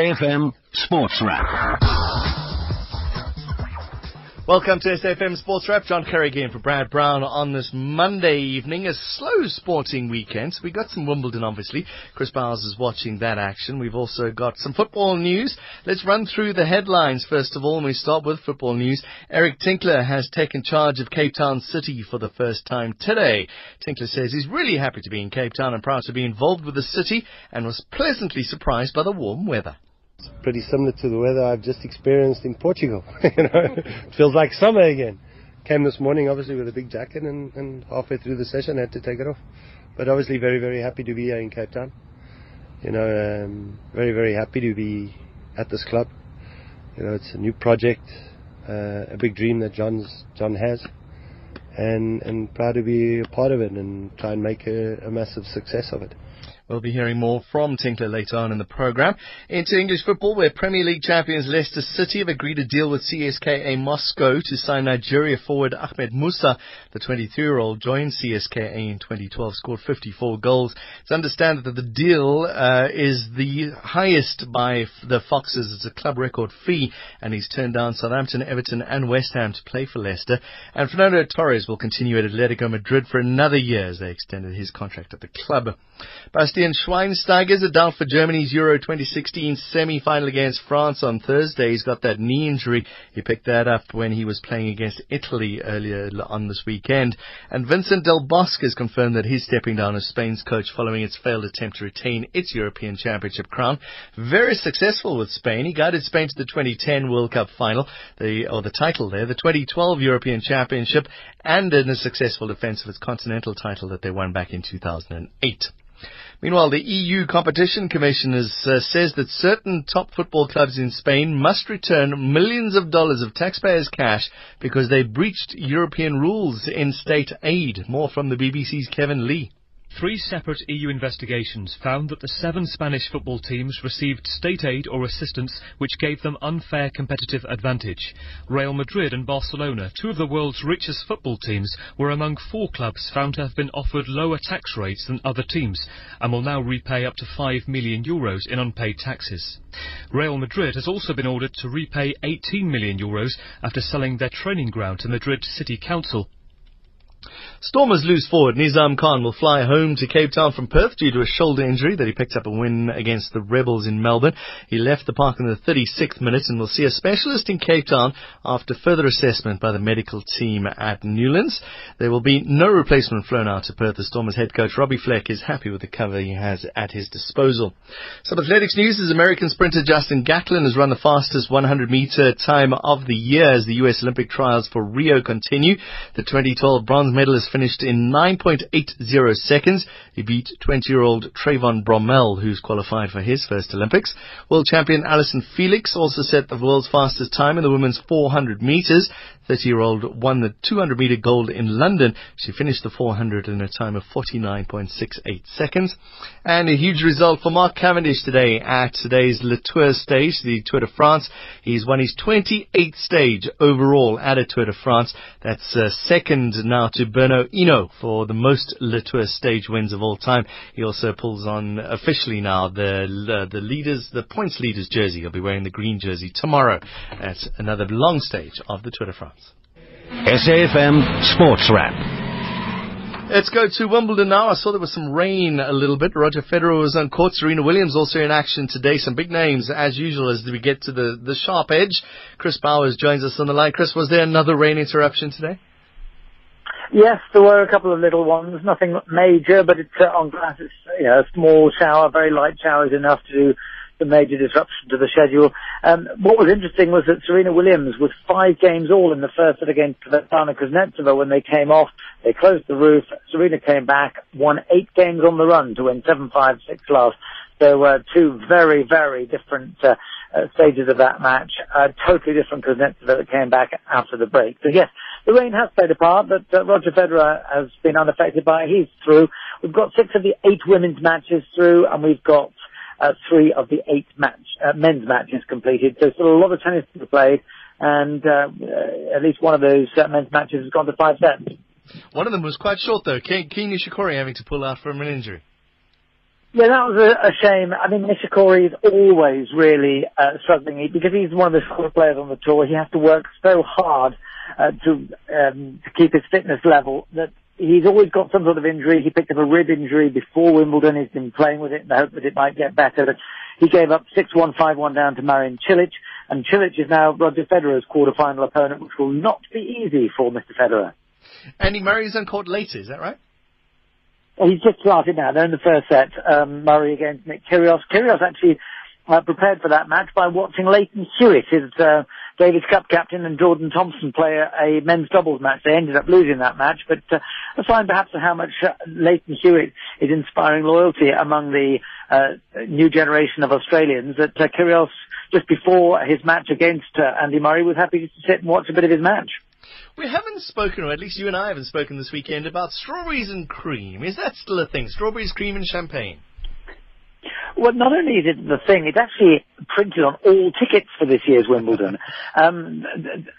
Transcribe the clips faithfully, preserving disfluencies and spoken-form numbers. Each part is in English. S A F M Sports Wrap. Welcome to S A F M Sports Wrap. John Kerrick again for Brad Brown on this Monday evening. A slow sporting weekend. So we got some Wimbledon, obviously. Chris Bowers is watching that action. We've also got some football news. Let's run through the headlines, first of all, and we start with football news. Eric Tinkler has taken charge of Cape Town City for the first time today. Tinkler says he's really happy to be in Cape Town and proud to be involved with the city, and was pleasantly surprised by the warm weather. It's pretty similar to the weather I've just experienced in Portugal. You know, it feels like summer again. Came this morning, obviously, with a big jacket, and, and halfway through the session I had to take it off. But obviously very, very happy to be here in Cape Town. You know, um, very, very happy to be at this club. You know, it's a new project, uh, a big dream that John's, John has, and, and proud to be a part of it and try and make a, a massive success of it. We'll be hearing more from Tinkler later on in the programme. Into English football, where Premier League champions Leicester City have agreed a deal with C S K A Moscow to sign Nigeria forward Ahmed Musa. The twenty-three-year-old joined C S K A in twenty twelve, scored fifty-four goals. It's understood that the deal uh, is the highest by the Foxes. It's a club record fee, and he's turned down Southampton, Everton and West Ham to play for Leicester. And Fernando Torres will continue at Atletico Madrid for another year as they extended his contract at the club. Basti And Schweinsteiger is a doubt for Germany's Euro twenty sixteen semi-final against France on Thursday. He's got that knee injury. He picked that up when he was playing against Italy earlier on this weekend. And Vincent Del Bosque has confirmed that he's stepping down as Spain's coach following its failed attempt to retain its European Championship crown. Very successful with Spain. He guided Spain to the twenty ten World Cup final, the, or the title there, the twenty twelve European Championship, and in a successful defence of its continental title that they won back in two thousand eight. Meanwhile, the E U Competition Commission is, uh, says that certain top football clubs in Spain must return millions of dollars of taxpayers' cash because they breached European rules in state aid. More from the B B C's Kevin Lee. Three separate E U investigations found that the seven Spanish football teams received state aid or assistance which gave them unfair competitive advantage. Real Madrid and Barcelona, two of the world's richest football teams, were among four clubs found to have been offered lower tax rates than other teams and will now repay up to five million euros Euros in unpaid taxes. Real Madrid has also been ordered to repay eighteen million euros Euros after selling their training ground to Madrid City Council. Stormers lose forward Nizam Khan will fly home to Cape Town from Perth due to a shoulder injury that he picked up a win against the Rebels in Melbourne. He left the park in the thirty-sixth minute and will see a specialist in Cape Town after further assessment by the medical team at Newlands. There will be no replacement flown out to Perth. The Stormers head coach Robbie Fleck is happy with the cover he has at his disposal. Some athletics news is American sprinter Justin Gatlin has run the fastest one hundred metre time of the year as the U S Olympic trials for Rio continue. The twenty twelve bronze medalist finished in nine point eight zero seconds. He beat twenty-year-old Trayvon Bromell, who's qualified for his first Olympics. World champion Alison Felix also set the world's fastest time in the women's four hundred metres. thirty-year-old won the two hundred metre gold in London. She finished the four hundred in a time of forty-nine point six eight seconds. And a huge result for Mark Cavendish today at today's Le Tour stage, the Tour de France. He's won his twenty-eighth stage overall at a Tour de France. That's uh, second now to Berno Eno for the most Le Tour stage wins of all time. He also pulls on officially now the, the leaders, the points leaders jersey. He'll be wearing the green jersey tomorrow at another long stage of the Tour de France. S A F M Sports Wrap. Let's go to Wimbledon now. I saw there was some rain a little bit. Roger Federer was on court. Serena Williams also in action today. Some big names, as usual, as we get to the, the sharp edge. Chris Bowers joins us on the line. Chris, was there another rain interruption today? Yes, there were a couple of little ones. Nothing major, but it's uh, on glass. It's you know, a small shower, very light shower is enough to do the major disruption to the schedule. Um, what was interesting was that Serena Williams was five games all in the first set against Svetlana Kuznetsova when they came off. They closed the roof. Serena came back, won eight games on the run to win seven five, six last. There were two very, very different uh, uh, stages of that match. Uh, totally different Kuznetsova that came back after the break. So yes, the rain has played a part, but uh, Roger Federer has been unaffected by it. He's through. We've got six of the eight women's matches through, and we've got Uh, three of the eight match, uh, men's matches completed. So still a lot of tennis to be played, and uh, uh, at least one of those uh, men's matches has gone to five sets. One of them was quite short, though. Kei Nishikori having to pull out from an injury. Yeah, that was a, a shame. I mean, Nishikori is always really uh, struggling because he's one of the smaller players on the tour. He has to work so hard uh, to, um, to keep his fitness level that he's always got some sort of injury. He picked up a rib injury before Wimbledon. He's been playing with it in the hope that it might get better. But he gave up six one, five one down to Marin Cilic. And Cilic is now Roger Federer's quarter-final opponent, which will not be easy for Mister Federer. Andy Murray is on court later, is that right? Well, he's just started now. They're in the first set. Um, Murray against Nick Kyrgios. Kyrgios actually uh, prepared for that match by watching Lleyton Hewitt, his uh, Davis Cup captain, and Jordan Thompson play a, a men's doubles match. They ended up losing that match, but uh, a sign perhaps of how much uh, Lleyton Hewitt is inspiring loyalty among the uh, new generation of Australians, that uh, Kyrgios, just before his match against uh, Andy Murray, was happy to sit and watch a bit of his match. We haven't spoken, or at least you and I haven't spoken this weekend, about strawberries and cream. Is that still a thing? Strawberries, cream and champagne? Well, not only is it the thing, it's actually printed on all tickets for this year's Wimbledon. Um,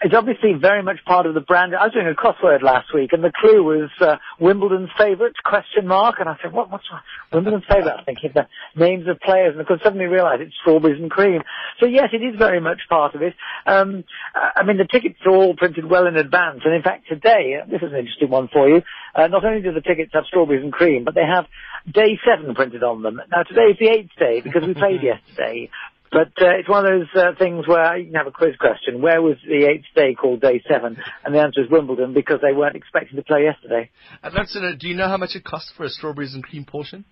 it's obviously very much part of the brand. I was doing a crossword last week, and the clue was uh, Wimbledon's favourite, question mark, and I said, what, what's Wimbledon's favourite? I'm thinking the names of players, and of course suddenly realised it's strawberries and cream. So yes, it is very much part of it. Um, I mean, the tickets are all printed well in advance, and in fact today, this is an interesting one for you, uh, not only do the tickets have strawberries and cream, but they have day seven printed on them. Now today's the eighth day, because we played yesterday. But uh, it's one of those uh, things where you can have a quiz question. Where was the eighth day called day seven? And the answer is Wimbledon, because they weren't expected to play yesterday. I'd love to know, do you know how much it costs for a strawberries and cream portion?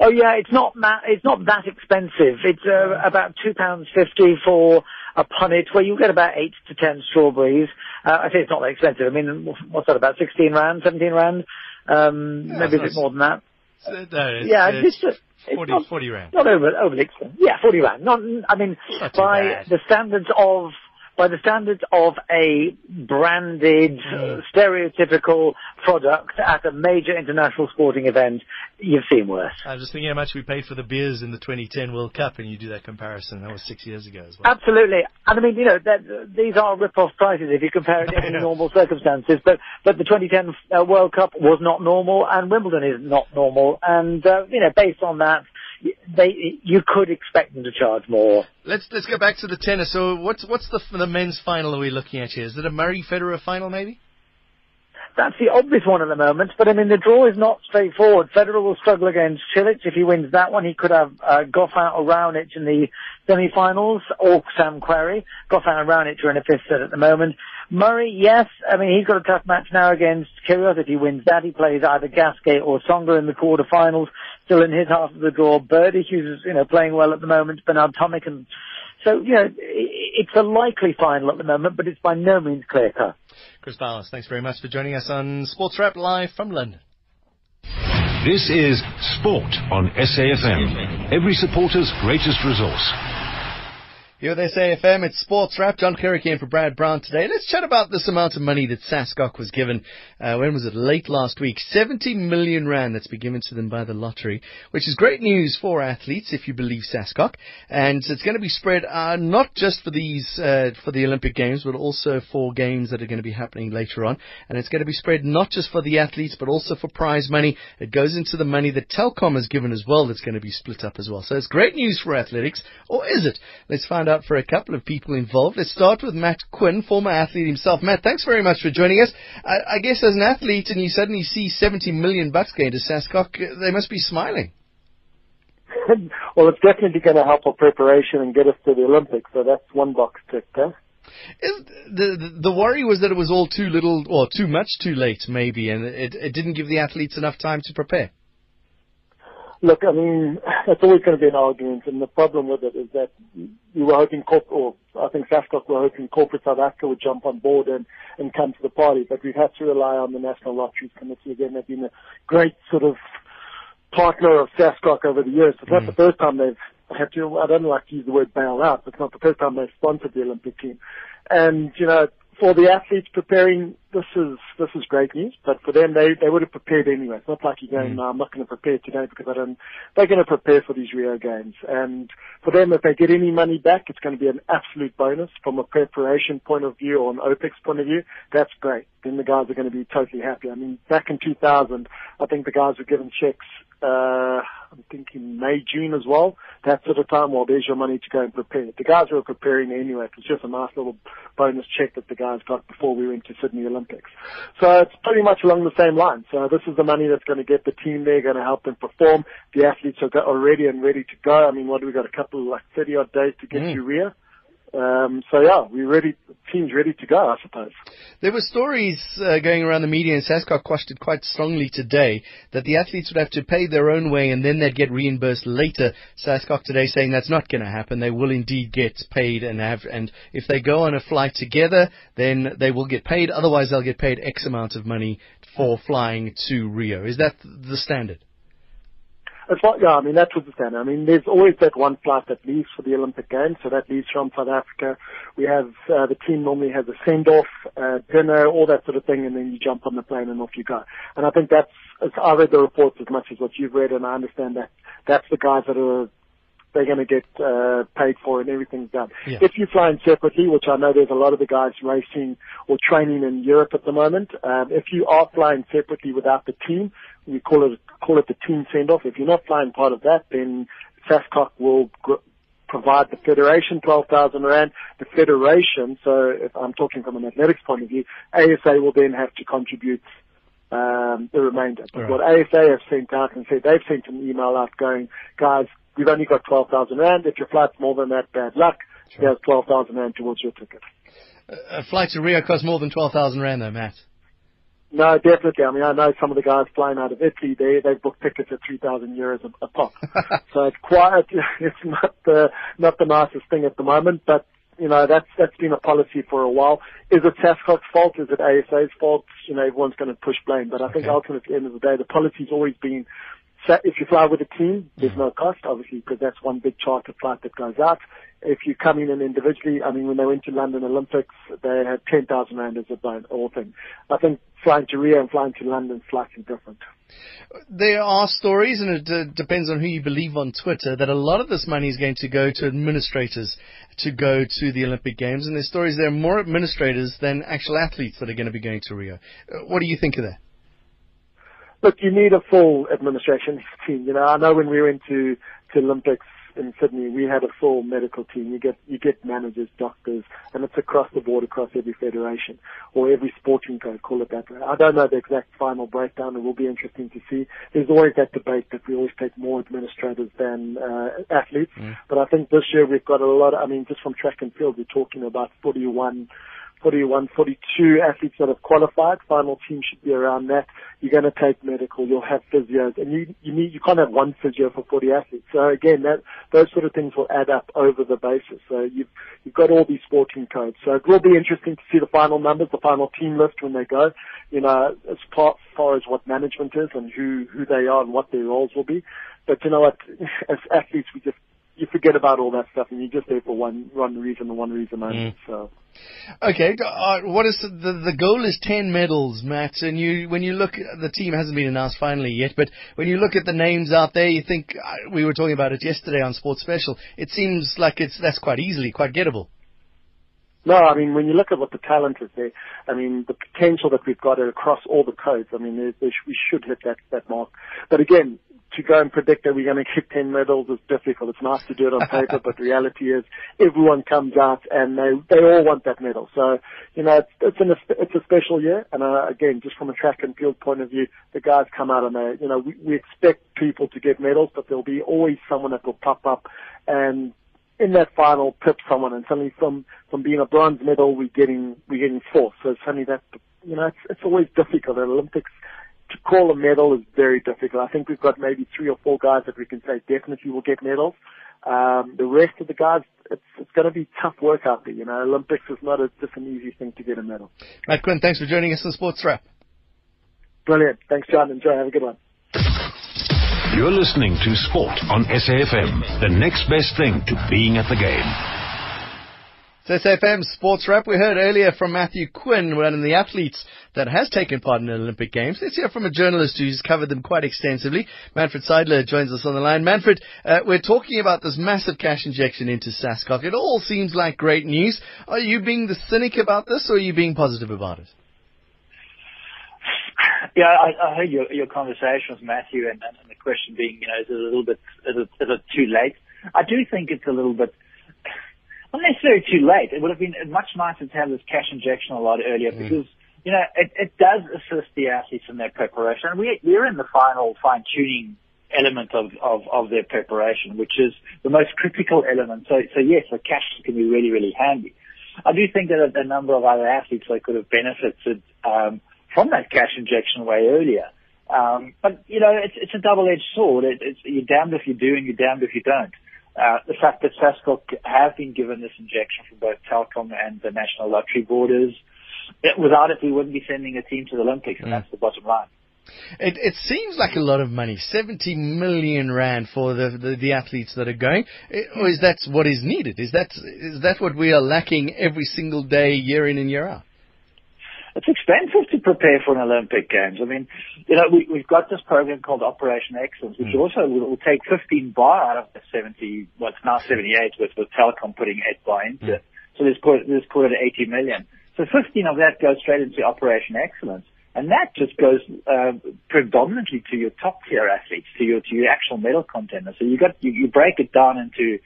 Oh, yeah, it's not, ma- it's not that expensive. It's uh, about two pounds fifty for a punnet, where you get about eight to ten strawberries. Uh, I say it's not that expensive. I mean, what's that, about sixteen rand, seventeen rand? Um, yeah, maybe a bit more than that. So, no, it's, yeah, it's, it's just... forty, not, forty rand. Not over, overly expensive. Yeah, forty rand. Not, I mean, not by bad. the standards of by the standards of a branded, mm. uh, stereotypical product at a major international sporting event, you've seen worse. I was just thinking how much we paid for the beers in the twenty ten World Cup, and you do that comparison. That was six years ago as well. Absolutely. And I mean, you know, that, these are rip-off prices if you compare it in normal circumstances. But but the twenty ten uh, World Cup was not normal, and Wimbledon is not normal. And, uh, you know, based on that, They, you could expect them to charge more. Let's let's go back to the tennis. So what's what's the the men's final are we looking at here? Is it a Murray-Federer final maybe? That's the obvious one at the moment, but I mean the draw is not straightforward. Federer will struggle against Cilic. If he wins that one, he could have uh, Goffin or Raonic in the semi-finals, or Sam Querrey. Goffin and Raonic are in a fifth set at the moment. Murray, yes, I mean he's got a tough match now against Kyrgios. If he wins that, he plays either Gasquet or Tsonga in the quarterfinals. Still in his half of the draw, Birdie, who's you know playing well at the moment, Bernard Tomic, and so you know it's a likely final at the moment, but it's by no means clear cut. Chris Ballas, thanks very much for joining us on Sports Wrap live from London. This is Sport on S A F M, every supporter's greatest resource. You're with S A F M, it's Sports Wrap. John Kerrick in for Brad Brown today. Let's chat about this amount of money that SASCOC was given. Uh, when was it? Late last week. seventy million rand that's been given to them by the lottery, which is great news for athletes, if you believe SASCOC. And it's going to be spread uh, not just for these, uh, for the Olympic Games, but also for games that are going to be happening later on. And it's going to be spread not just for the athletes, but also for prize money. It goes into the money that Telkom has given as well, that's going to be split up as well. So it's great news for athletics, or is it? Let's find out. Out for a couple of people involved. Let's start with Matt Quinn, former athlete himself. Matt, thanks very much for joining us. I, I guess as an athlete, and you suddenly see seventy million bucks going to SASCOC, they must be smiling. Well, it's definitely going to help our preparation and get us to the Olympics, so that's one box ticked, huh? Is the the worry was that it was all too little, or too much too late, maybe, and it, it didn't give the athletes enough time to prepare? Look, I mean, that's always going to be an argument, and the problem with it is that we were hoping, corp- or I think SASCOC were hoping corporate South Africa would jump on board and, and come to the party, but we've had to rely on the National Lotteries Committee. Again, they've been a great sort of partner of SASCOC over the years. It's mm-hmm. not the first time they've had to, I don't like to use the word bail out, but it's not the first time they've sponsored the Olympic team. And, you know, for the athletes preparing, this is this is great news. But for them, they, they would have prepared anyway. It's not like you're going, mm. no, I'm not going to prepare today because I don't. They're going to prepare for these Rio Games. And for them, if they get any money back, it's going to be an absolute bonus from a preparation point of view or an OPEX point of view. That's great. Then the guys are going to be totally happy. I mean, back in two thousand, I think the guys were given checks uh, I'm thinking May, June as well. That sort of time, well, there's your money to go and prepare. The guys were preparing anyway. It was just a nice little bonus check that the guys got before we went to Sydney Olympics. So it's pretty much along the same line. So this is the money that's going to get the team there, going to help them perform. The athletes are already and ready to go. I mean, what do we got? A couple, like thirty-odd days to get mm. to Rio. Um, so yeah, we ready. Team's ready to go, I suppose. There were stories uh, going around the media, and SASCOC quashed it quite strongly today, that the athletes would have to pay their own way and then they'd get reimbursed later. SASCOC today saying that's not going to happen. They will indeed get paid, and have, and if they go on a flight together, then they will get paid. Otherwise, they'll get paid X amount of money for flying to Rio. Is that the standard? It's what, yeah, I mean, that was the standard. I mean, there's always that one flight that leaves for the Olympic Games, so that leaves from South Africa. We have, uh, the team normally has a send-off, uh, dinner, all that sort of thing, and then you jump on the plane and off you go. And I think that's, it's, I read the reports as much as what you've read, and I understand that that's the guys that are, they're going to get uh, paid for and everything's done. Yeah. If you're flying separately, which I know there's a lot of the guys racing or training in Europe at the moment, um, if you are flying separately without the team, we call it call it the team send-off. If you're not flying part of that, then SASCOC will gr- provide the federation twelve thousand rand. The federation, so if I'm talking from an athletics point of view, A S A will then have to contribute um, the remainder. Right. What A S A have sent out and said, they've sent an email out going, guys, we've only got twelve thousand rand. If your flight's more than that, bad luck. Sure. There's twelve thousand rand towards your ticket. A flight to Rio costs more than twelve thousand rand though, Matt. No, definitely. I mean, I know some of the guys flying out of Italy, they, they booked tickets at three thousand euros a, a pop. So it's quite, it's not the, not the nicest thing at the moment, but you know, that's, that's been a policy for a while. Is it SASCOC's fault? Is it A S A's fault? You know, everyone's going to push blame, but I okay. think ultimately at the end of the day, the policy's always been, so if you fly with a team, there's no cost, obviously, because that's one big charter flight that goes out. If you come in and individually, I mean, when they went to London Olympics, they had ten thousand rand as a bonus, all thing. I think flying to Rio and flying to London is slightly different. There are stories, and it d- depends on who you believe on Twitter, that a lot of this money is going to go to administrators to go to the Olympic Games. And there's stories there are more administrators than actual athletes that are going to be going to Rio. What do you think of that? Look, you need a full administration team. You know, I know when we went to, to Olympics in Sydney, we had a full medical team. You get, you get managers, doctors, and it's across the board, across every federation or every sporting code, call it that way. I don't know the exact final breakdown. It will be interesting to see. There's always that debate that we always take more administrators than, uh, athletes. Mm. But I think this year we've got a lot of, I mean, just from track and field, we're talking about forty-one, forty-one, forty-two athletes that have qualified. Final team should be around that. You're going to take medical. You'll have physios, and you you need you can't have one physio for forty athletes. So again, that those sort of things will add up over the basis. So you've you've got all these sporting codes. So it will be interesting to see the final numbers, the final team list when they go. You know, as far, far as what management is and who who they are and what their roles will be. But you know what, as athletes, we just you forget about all that stuff, and you're just there for one one reason and one reason only. Mm. So. Okay, uh, what is the, the goal is ten medals, Matt, and you when you look, the team hasn't been announced finally yet, but when you look at the names out there, you think, uh, we were talking about it yesterday on Sports Special, it seems like it's that's quite easily, quite gettable. No, I mean, when you look at what the talent is there, I mean, the potential that we've got across all the codes, I mean, there's, there's, we should hit that, that mark. But again, to go and predict that we're going to get ten medals is difficult. It's nice to do it on paper, but reality is everyone comes out and they they all want that medal. So, you know, it's it's, an, it's a special year. And uh, again, just from a track and field point of view, the guys come out and they, you know, we, we expect people to get medals, but there'll be always someone that will pop up and in that final pip someone. And suddenly from from being a bronze medal, we're getting we're getting fourth. So suddenly that, you know, it's it's always difficult at Olympics. To call a medal is very difficult. I think we've got maybe three or four guys that we can say definitely will get medals. Um, the rest of the guys, it's, it's going to be tough work out there. You know, Olympics is not a, just an easy thing to get a medal. Matt Quinn, thanks for joining us on Sports Wrap. Brilliant. Thanks, John. Enjoy. Have a good one. You're listening to Sport on S A F M, the next best thing to being at the game. It's S A F M Sports Wrap. We heard earlier from Matthew Quinn, one of the athletes that has taken part in the Olympic Games. Let's hear from a journalist who's covered them quite extensively. Manfred Seidler joins us on the line. Manfred, uh, we're talking about this massive cash injection into SASCOC. It all seems like great news. Are you being the cynic about this, or are you being positive about it? Yeah, I, I heard your, your conversations, Matthew, and, and the question being, you know, is it a little bit, is it, is it too late? I do think it's a little bit, not necessarily too late. It would have been much nicer to have this cash injection a lot earlier mm. because, you know, it, it does assist the athletes in their preparation. And we, we're in the final fine-tuning element of, of, of their preparation, which is the most critical element. So, so yes, the cash can be really, really handy. I do think that a number of other athletes they could have benefited um, from that cash injection way earlier. Um, but, you know, it's, it's a double-edged sword. It, it's, you're damned if you do and you're damned if you don't. Uh, the fact that SASCOC have been given this injection from both Telkom and the National Lottery Board is, without it, we wouldn't be sending a team to the Olympics, and mm. that's the bottom line. It, it seems like a lot of money, seventy million rand for the, the, the athletes that are going. It, or is that what is needed? Is that is that what we are lacking every single day, year in and year out? It's expensive to prepare for an Olympic Games. I mean, you know, we, we've got this program called Operation Excellence, which mm. also will, will take fifteen bar out of the seventy, well, it's now seventy-eight with, with Telkom putting eight bar into mm. it. So there's quite, there's quite eighty million. So fifteen of that goes straight into Operation Excellence. And that just goes uh, predominantly to your top-tier athletes, to your to your actual medal contenders. So you got you, you break it down into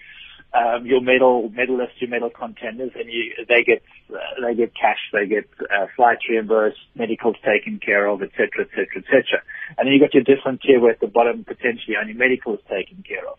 um, your medal medalists, your medal contenders, and you they get uh, they get cash, they get uh, flights reimbursed, medicals taken care of, et cetera, et cetera, et cetera. And then you got your different tier where at the bottom potentially only medical is taken care of.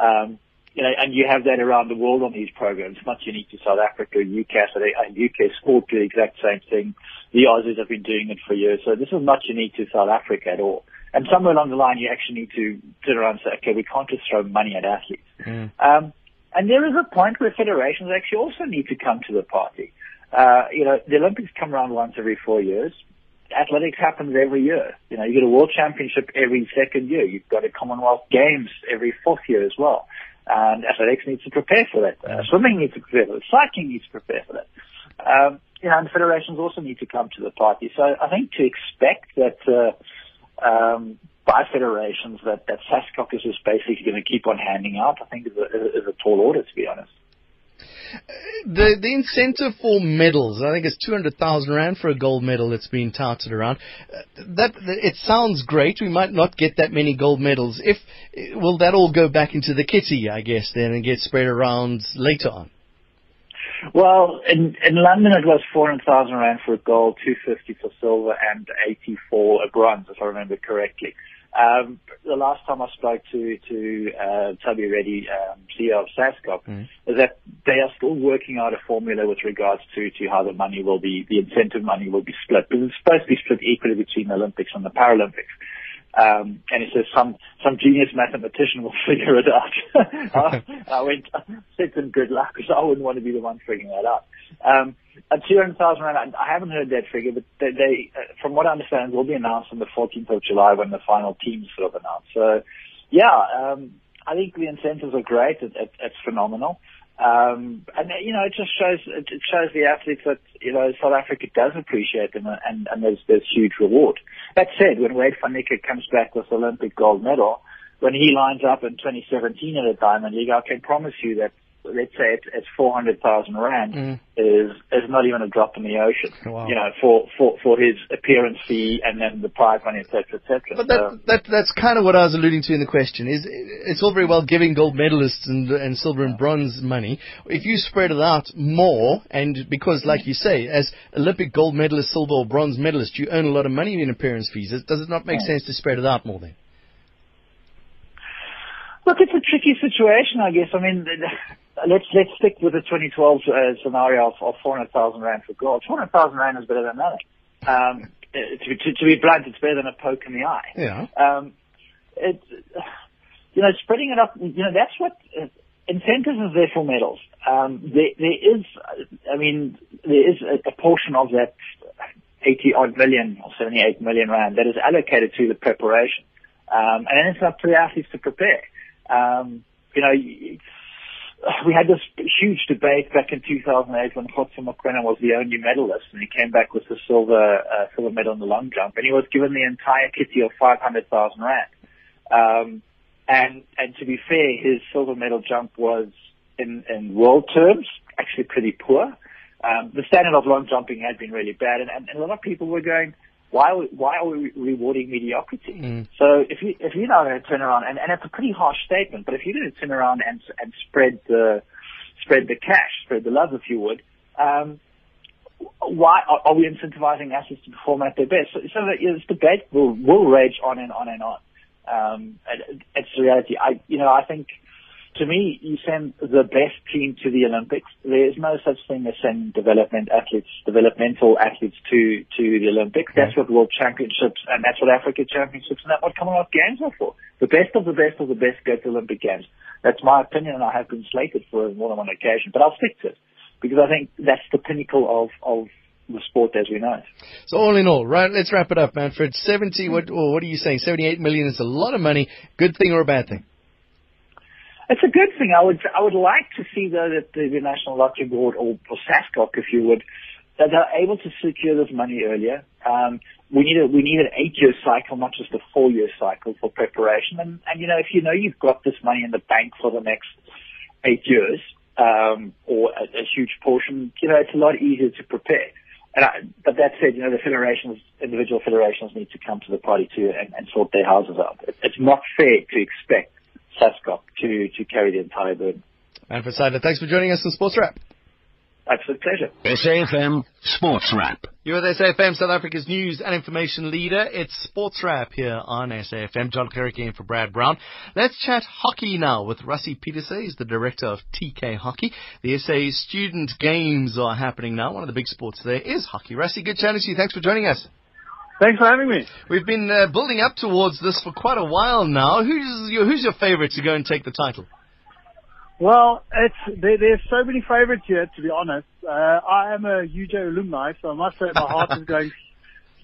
Um, you know, and you have that around the world on these programs. It's not unique to South Africa, U K. So the U K sport do the exact same thing. The Aussies have been doing it for years. So this is not unique to South Africa at all. And somewhere along the line, you actually need to turn around and say, okay, we can't just throw money at athletes. Mm. Um, and there is a point where federations actually also need to come to the party. Uh, you know, the Olympics come around once every four years. Athletics happens every year. You know, you get a world championship every second year. You've got a Commonwealth Games every fourth year as well. And athletics needs to prepare for that. Uh, swimming needs to prepare for that. Cycling needs to prepare for that. Um, you know, and federations also need to come to the party. So I think to expect that uh, um, by federations that, that SASCOC is just basically going to keep on handing out, I think is a, is a tall order, to be honest. The the incentive for medals, I think it's two hundred thousand rand for a gold medal that's being touted around. That it sounds great. We might not get that many gold medals. If will that all go back into the kitty, I guess, then and get spread around later on? Well, in, in London it was four hundred thousand rand for a gold, two hundred fifty for silver, and eighty for a bronze, if I remember correctly. Um, the last time I spoke to, to uh, Toby Reddy, um, C E O of SASCOC, mm. is that they are still working out a formula with regards to, to how the money will be, the incentive money will be split. Because it's supposed to be split equally between the Olympics and the Paralympics. Um, and he says some, some genius mathematician will figure it out. I, I went, I said some good luck because I wouldn't want to be the one figuring that out. Um, at two hundred thousand rand, I haven't heard that figure, but they, they uh, from what I understand, will be announced on the fourteenth of July when the final teams sort of announced. So, yeah, um, I think the incentives are great. It, it, it's phenomenal. Um, and, you know, it just shows, it, it shows the athletes that, you know, South Africa does appreciate them, and, and there's, there's huge reward. That said, when Wade van Niekerk comes back with Olympic gold medal, when he lines up in twenty seventeen at a Diamond League, I can promise you that, let's say it's, it's four hundred thousand rand mm. is, is not even a drop in the ocean, wow. you know, for, for, for his appearance fee and then the prize money, et cetera, et cetera. But that, so, that, that's kind of what I was alluding to in the question is it's all very well giving gold medalists and, and silver and bronze money. If you spread it out more and because like you say, as Olympic gold medalist, silver or bronze medalist, you earn a lot of money in appearance fees. Does it not make yeah. sense to spread it out more then? Look, it's a tricky situation, I guess. I mean, let's let's stick with the twenty twelve uh, scenario of, of four hundred thousand rand for gold. four hundred thousand rand is better than nothing. Um, to, to, to be blunt, it's better than a poke in the eye. Yeah. Um, it, you know, spreading it up. You know, that's what uh, incentives is there for medals. Um, there, there is, I mean, there is a, a portion of that eighty odd million or seventy-eight million rand that is allocated to the preparation, um, and then it's up to the athletes to prepare. Um, you know, we had this huge debate back in two thousand eight when Hotso Mokoena was the only medalist, and he came back with the silver uh, silver medal in the long jump, and he was given the entire kitty of five hundred thousand rand. Um, and and to be fair, his silver medal jump was, in, in world terms, actually pretty poor. Um, the standard of long jumping had been really bad, and, and, and a lot of people were going, Why why are we rewarding mediocrity? Mm. So if you if you're not going to turn around, and, and it's a pretty harsh statement, but if you're going to turn around and and spread the spread the cash, spread the love, if you would, um, why are, are we incentivizing athletes to perform at their best? So, so that, you know, this debate will will rage on and on and on. Um, and it's the reality. I you know I think. To me, you send the best team to the Olympics. There is no such thing as sending development athletes, developmental athletes to, to the Olympics. That's what World Championships and that's what Africa Championships and that's what Commonwealth Games are for. The best of the best of the best go to Olympic Games. That's my opinion, and I have been slated for it more than one occasion, but I'll stick to it because I think that's the pinnacle of, of the sport as we know it. So all in all, right, let's wrap it up, Manfred. seventy, what, oh, what are you saying? seventy-eight million is a lot of money. Good thing or a bad thing? It's a good thing. I would I would like to see, though, that the National Lottery Board, or, or SASCOC, if you would, that they're able to secure this money earlier. Um, we need a, we need an eight-year cycle, not just a four-year cycle for preparation. And, and, you know, if you know you've got this money in the bank for the next eight years um, or a, a huge portion, you know, it's a lot easier to prepare. And I, but that said, you know, the federations, individual federations need to come to the party, too, and, and sort their houses out. It, it's not fair to expect SASCOC to, to carry the entire burden. Manfred Seidler, thanks for joining us on Sports Wrap. Absolute pleasure. S A F M Sports Wrap. You're with S A F M, South Africa's news and information leader. It's Sports Wrap here on S A F M. John Kerrick in for Brad Brown. Let's chat hockey now with Rassie Pietersen. He's the director of T K Hockey. The S A student games are happening now. One of the big sports there is hockey. Rassie, good chatting to you. Thanks for joining us. Thanks for having me. We've been uh, building up towards this for quite a while now. Who's your, who's your favourite to go and take the title? Well, it's, there, there's so many favourites here, to be honest. Uh, I am a U J alumni, so I must say my heart is going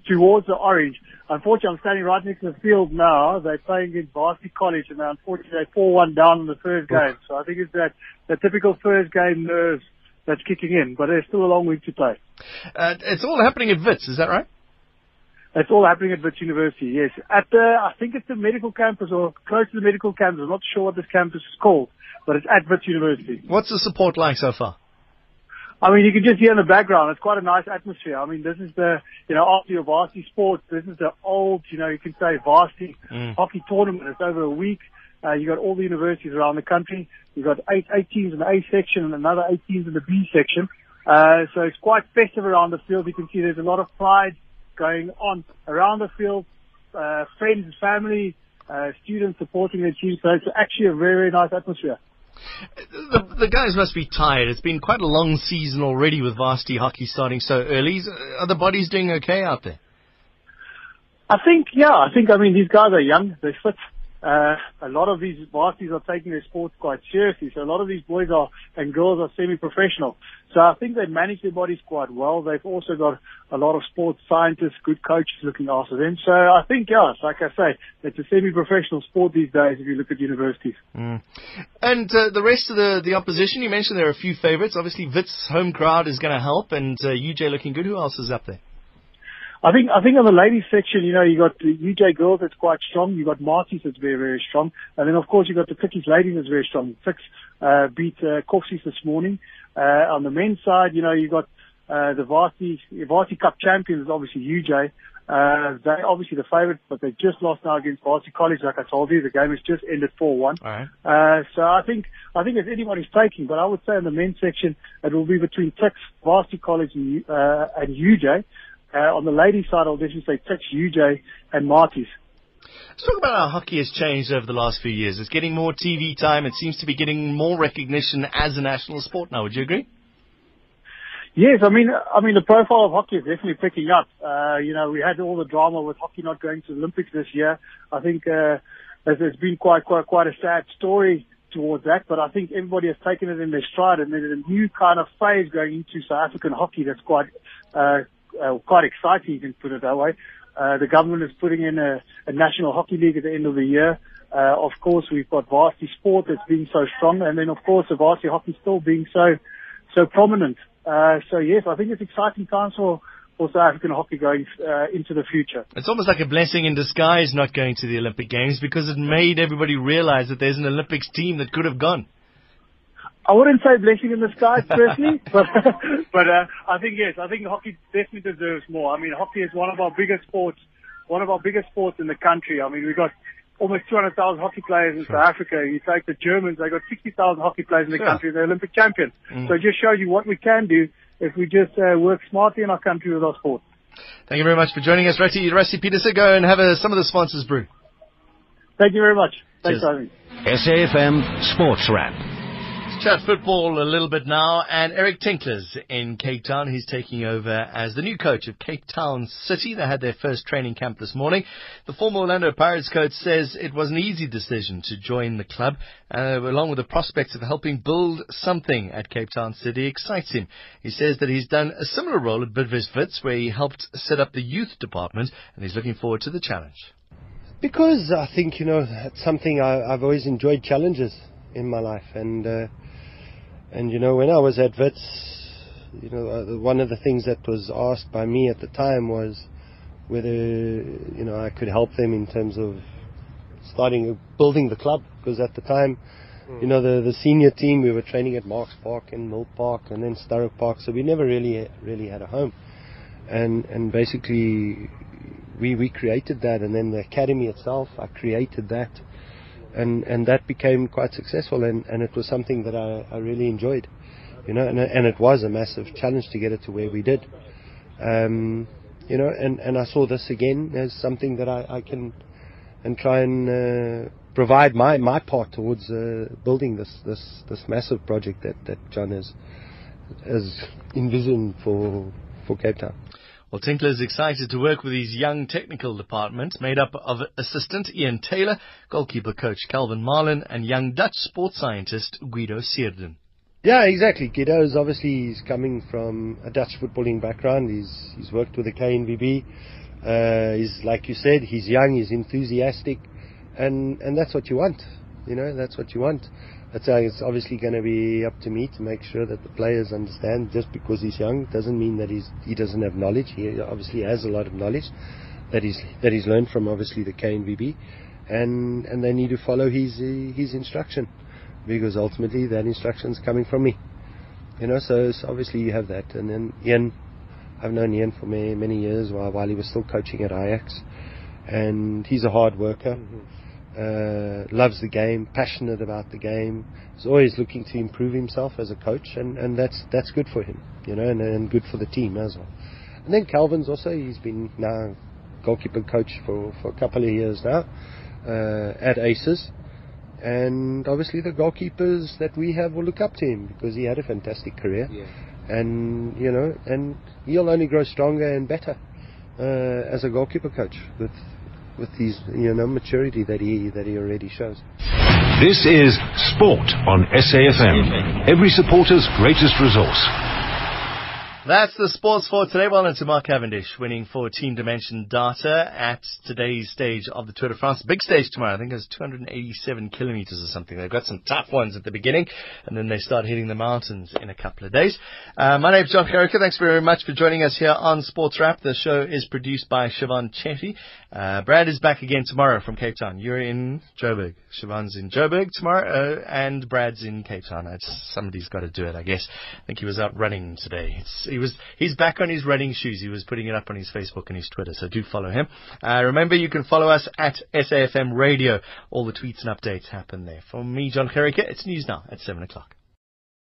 towards the orange. Unfortunately, I'm standing right next to the field now. They're playing in Varsity College, and they're unfortunately four one down in the first game. So I think it's that, that typical first game nerves that's kicking in, but there's still a long week to play. Uh, it's all happening at Wits, is that right? It's all happening at Wits University, yes. At the, I think it's the medical campus or close to the medical campus. I'm not sure what this campus is called, but it's at Wits University. What's the support like so far? I mean, you can just hear in the background, it's quite a nice atmosphere. I mean, this is the, you know, after your varsity sports, this is the old, you know, you can say varsity mm. hockey tournament. It's over a week. Uh, you got all the universities around the country. You've got eight, eight teams in the A section and another eight teams in the B section. Uh, so it's quite festive around the field. You can see there's a lot of pride going on around the field, uh, friends, family, uh, students supporting their team. So it's actually a very, very nice atmosphere. The, the guys must be tired. It's been quite a long season already with varsity hockey starting so early. Are the bodies doing okay out there? I think, yeah. I think, I mean, these guys are young. They're fit. Uh, a lot of these varsities are taking their sports quite seriously. So a lot of these boys are and girls are semi-professional. So I think they manage their bodies quite well. They've also got a lot of sports scientists, good coaches looking after them. So I think, yeah, like I say, it's a semi-professional sport these days if you look at universities. Mm. And uh, the rest of the, the opposition, you mentioned there are a few favourites. Obviously, Wits' home crowd is going to help, and uh, U J looking good. Who else is up there? I think, I think on the ladies section, you know, you got the U J girls that's quite strong. You got Marty's that's very, very strong. And then, of course, you got the Ficky's ladies that's very strong. Ficks, uh, beat, uh, Corsi's this morning. Uh, on the men's side, you know, you got, uh, the Varsity, Varsity Cup champions is obviously U J. Uh, they're obviously the favourite, but they just lost now against Varsity College. Like I told you, the game has just ended four one. All right. Uh, so I think, I think it's anybody's taking, but I would say in the men's section, it will be between Ticks, Varsity College, and, uh, and U J. Uh, on the ladies' side, I'll definitely say Tex, U J, and Marty's. Let's talk about how hockey has changed over the last few years. It's getting more T V time. It seems to be getting more recognition as a national sport now. Would you agree? Yes, I mean, I mean the profile of hockey is definitely picking up. Uh, you know, we had all the drama with hockey not going to the Olympics this year. I think uh, it's been quite, quite, quite a sad story towards that, but I think everybody has taken it in their stride, and there's a new kind of phase going into South African hockey that's quite. Uh, Uh, quite exciting, you can put it that way. Uh, the government is putting in a, a national hockey league at the end of the year. Uh, of course, we've got varsity sport that's being so strong, and then of course the varsity hockey still being so so prominent. Uh, so yes, I think it's exciting times for, for South African hockey going uh, into the future. It's almost like a blessing in disguise not going to the Olympic Games because it made everybody realise that there's an Olympics team that could have gone. I wouldn't say blessing in the sky, personally, but but uh, I think yes, I think hockey definitely deserves more. I mean, hockey is one of our biggest sports, one of our biggest sports in the country. I mean, we got almost two hundred thousand hockey players in sure. South Africa. You take the Germans; they got sixty thousand hockey players in the sure. country. They're Olympic champions. Mm. So it just shows you what we can do if we just uh, work smartly in our country with our sport. Thank you very much for joining us, Rassie. Rassie Pietersen, go and have a, some of the sponsors brew. Thank you very much. Thanks for having me. S A F M Sports Wrap. Let's chat football a little bit now. And Eric Tinkler's in Cape Town. He's taking over as the new coach of Cape Town City. They had their first training camp this morning. The former Orlando Pirates coach says it was an easy decision to join the club, uh, along with the prospects of helping build something at Cape Town City excites him. He says that he's done a similar role at Bidvest Wits, where he helped set up the youth department, and he's looking forward to the challenge. Because I think, you know, it's something I, I've always enjoyed challenges in my life. And, uh, and you know, when I was at Wits, you know, one of the things that was asked by me at the time was whether, you know, I could help them in terms of starting, building the club. Because at the time, mm. you know, the, the senior team, we were training at Marks Park and Mill Park and then Sturrock Park. So we never really, really had a home. And, and basically, We, we created that, and then the academy itself, I created that, and and that became quite successful, and, and it was something that I, I really enjoyed, you know, and and it was a massive challenge to get it to where we did, um, you know, and, and I saw this again as something that I, I can and try and uh, provide my, my part towards uh, building this, this, this massive project that, that John has, has envisioned for, for Cape Town. Well, Tinkler is excited to work with his young technical department, made up of assistant Ian Taylor, goalkeeper coach Calvin Marlin, and young Dutch sports scientist Guido Seerden. Yeah, exactly. Guido is obviously he's coming from a Dutch footballing background. He's he's worked with the K N V B. Uh, he's, like you said, he's young, he's enthusiastic, and, and that's what you want. You know, that's what you want. It's, uh, it's obviously going to be up to me to make sure that the players understand. Just because he's young doesn't mean that he's, he doesn't have knowledge. He obviously has a lot of knowledge that he's that he's learned from obviously the K N V B, and and they need to follow his his instruction, because ultimately that instruction's coming from me, you know. So, so obviously you have that, and then Ian, I've known Ian for many many years while while he was still coaching at Ajax, and he's a hard worker. Mm-hmm. Uh, loves the game, passionate about the game. He's always looking to improve himself as a coach, and, and that's that's good for him, you know, and, and good for the team as well. And then Calvin's also, he's been now goalkeeper coach for, for a couple of years now uh, at Aces, and obviously the goalkeepers that we have will look up to him because he had a fantastic career, yeah. and you know, and he'll only grow stronger and better uh, as a goalkeeper coach with. with his, you know, maturity that he that he already shows. This is Sport on S A F M, every supporter's greatest resource. That's the sports for today. Well, into Mark Cavendish winning for Team Dimension Data at today's stage of the Tour de France. Big stage tomorrow. I think it's two hundred eighty-seven kilometers or something. They've got some tough ones at the beginning, and then they start hitting the mountains in a couple of days. Uh, my name's John Kerrick. Thanks very much for joining us here on Sports Wrap. The show is produced by Siobhan Chetty. Uh, Brad is back again tomorrow from Cape Town. You're in Joburg. Siobhan's in Joburg tomorrow, uh, and Brad's in Cape Town. It's, somebody's got to do it, I guess. I think he was out running today. It's, He was, he's back on his running shoes. He was putting it up on his Facebook and his Twitter, so do follow him. Uh, remember, you can follow us at S A F M Radio. All the tweets and updates happen there. From me, John Kerrick, it's news now at seven o'clock.